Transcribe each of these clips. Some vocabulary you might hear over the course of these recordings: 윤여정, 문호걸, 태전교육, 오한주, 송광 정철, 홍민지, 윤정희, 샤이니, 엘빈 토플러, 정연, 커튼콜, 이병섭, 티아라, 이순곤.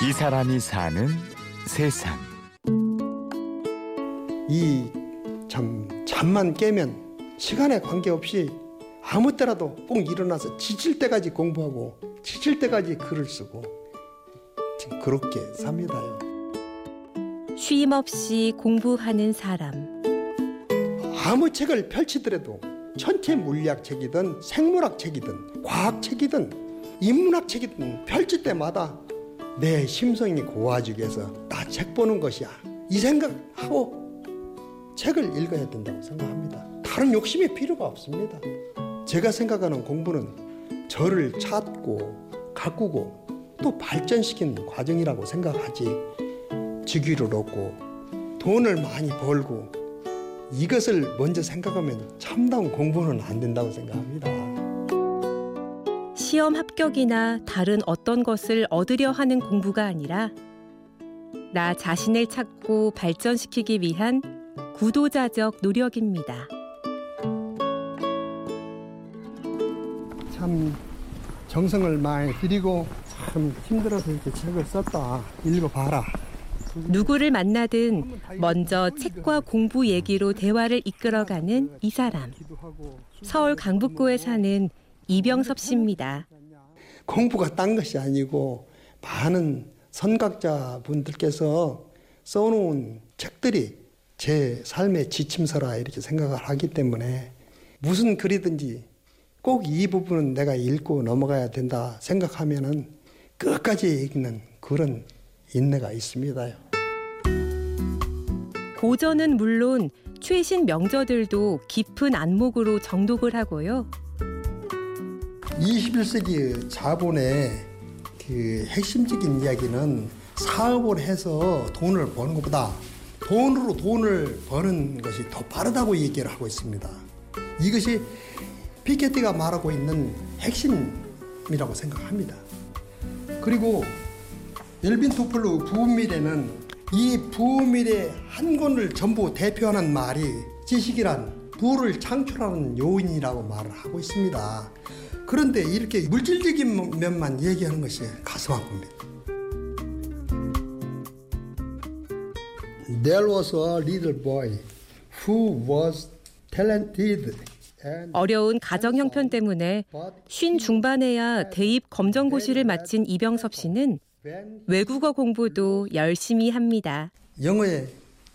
이 사람이 사는 세상. 이 잠만 깨면 시간에 관계없이 아무 때라도 뽕 일어나서 지칠 때까지 공부하고 지칠 때까지 글을 쓰고 그렇게 삽니다요. 쉼 없이 공부하는 사람. 아무 책을 펼치더라도 천체 물리학 책이든 생물학 책이든 과학 책이든 인문학 책이든 펼칠 때마다 내 심성이 고와지게 해서 나 책 보는 것이야 이 생각하고 책을 읽어야 된다고 생각합니다. 다른 욕심이 필요가 없습니다. 제가 생각하는 공부는 저를 찾고 가꾸고 또 발전시키는 과정이라고 생각하지, 직위를 얻고 돈을 많이 벌고 이것을 먼저 생각하면 참다운 공부는 안 된다고 생각합니다. 시험 합격이나 다른 어떤 것을 얻으려 하는 공부가 아니라 나 자신을 찾고 발전시키기 위한 구도자적 노력입니다. 참 정성을 많이 들이고 참 힘들어서 이렇게 책을 썼다. 읽어봐라. 누구를 만나든 먼저 책과 공부 얘기로 대화를 이끌어가는 이 사람. 서울 강북구에 사는 이병섭 씨입니다. 공부가 딴 것이 아니고 많은 선각자분들께서 써놓은 책들이 제 삶의 지침서라 이렇게 생각을 하기 때문에 무슨 글이든지 꼭 이 부분은 내가 읽고 넘어가야 된다 생각하면은 끝까지 읽는 그런 인내가 있습니다요. 고전은 물론 최신 명저들도 깊은 안목으로 정독을 하고요. 21세기 자본의 그 핵심적인 이야기는 사업을 해서 돈을 버는 것보다 돈으로 돈을 버는 것이 더 빠르다고 얘기를 하고 있습니다. 이것이 피케티가 말하고 있는 핵심이라고 생각합니다. 그리고 엘빈 토플러 부흥미래는 이 부흥미래 한 권을 전부 대표하는 말이 지식이란 부를 창출하는 요인이라고 말을 하고 있습니다. 그런데 이렇게 물질적인 면만 얘기하는 것이 가슴 아픕니다. There was a little boy who was talented. 어려운 가정 형편 때문에 쉰 중반에야 대입 검정고시를 마친 이병섭 씨는 외국어 공부도 열심히 합니다. 영어에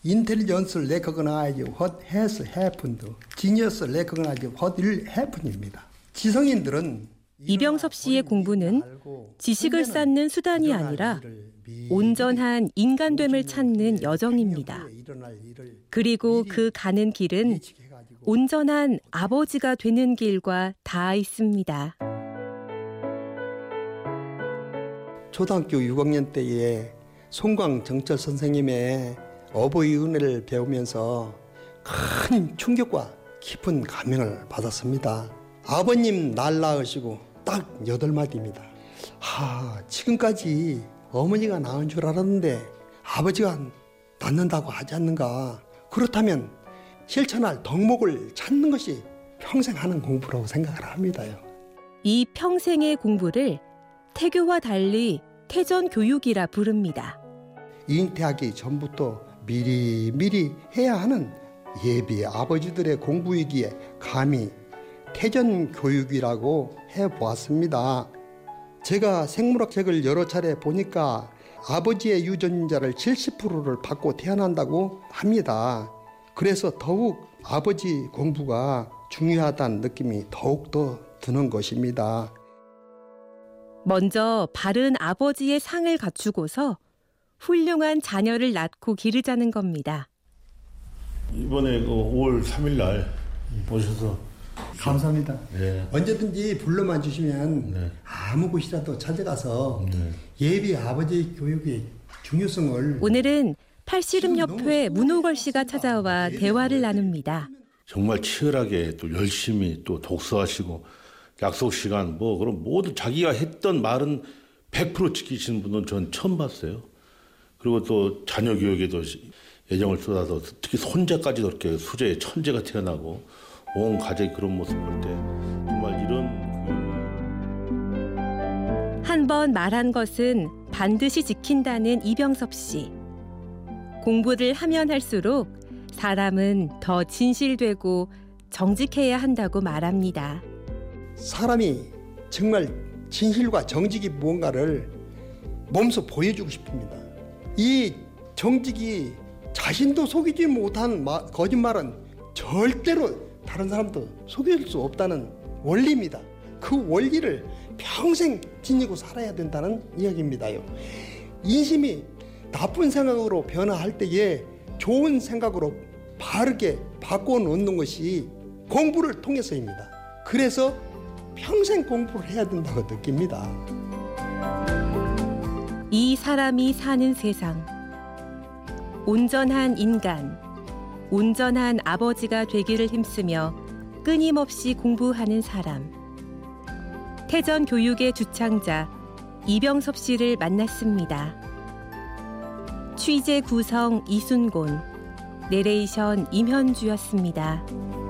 intelligence를 recognize what has happened, genius를 recognize what will happen입니다. 지성인들은 이병섭 씨의 공부는 지식을 쌓는 수단이 아니라 온전한 인간됨을 찾는 여정입니다. 그리고 그 가는 길은 온전한 아버지가 되는 길과 닿아 있습니다. 초등학교 6학년 때에 송광 정철 선생님의 어버이 은혜를 배우면서 큰 충격과 깊은 감명을 받았습니다. 아버님 날라으시고 딱 8마디입니다. 지금까지 어머니가 낳은 줄 알았는데 아버지가 낳는다고 하지 않는가. 그렇다면 실천할 덕목을 찾는 것이 평생 하는 공부라고 생각을 합니다요. 이 평생의 공부를 태교와 달리 태전교육이라 부릅니다. 잉태하기 전부터 미리미리 해야 하는 예비 아버지들의 공부이기에 감히 태전교육이라고 해보았습니다. 제가 생물학 책을 여러 차례 보니까 아버지의 유전자를 70%를 받고 태어난다고 합니다. 그래서 더욱 아버지 공부가 중요하다는 느낌이 더욱더 드는 것입니다. 먼저 바른 아버지의 상을 갖추고서 훌륭한 자녀를 낳고 기르자는 겁니다. 이번에 5월 3일 날 오셔서 감사합니다. 네. 언제든지 불러만 주시면 네. 아무 곳이라도 찾아가서 네. 예비 아버지 교육의 중요성을 오늘은 팔씨름협회 문호걸 씨가 찾아와 대화를 나눕니다. 정말 치열하게 또 열심히 또 독서하시고 약속 시간 뭐 그럼 모두 자기가 했던 말은 100% 지키시는 분은 전 처음 봤어요. 그리고 또 자녀 교육에도 애정을 쏟아서 특히 손자까지도 이렇게 수제의 천재가 태어나고 온 가족이 그런 모습 볼 때 정말 이런 한 번 말한 것은 반드시 지킨다는 이병섭 씨. 공부를 하면 할수록 사람은 더 진실되고 정직해야 한다고 말합니다. 사람이 정말 진실과 정직이 무언가를 몸소 보여주고 싶습니다. 이 정직이 자신도 속이지 못한 거짓말은 절대로 다른 사람도 속일 수 없다는 원리입니다. 그 원리를 평생 지니고 살아야 된다는 이야기입니다요. 인심이 나쁜 생각으로 변화할 때에 좋은 생각으로 바르게 바꿔놓는 것이 공부를 통해서입니다. 그래서 평생 공부를 해야 된다고 느낍니다. 이 사람이 사는 세상. 온전한 인간, 온전한 아버지가 되기를 힘쓰며 끊임없이 공부하는 사람. 태전교육의 주창자 이병섭 씨를 만났습니다. 취재 구성 이순곤, 내레이션 임현주였습니다.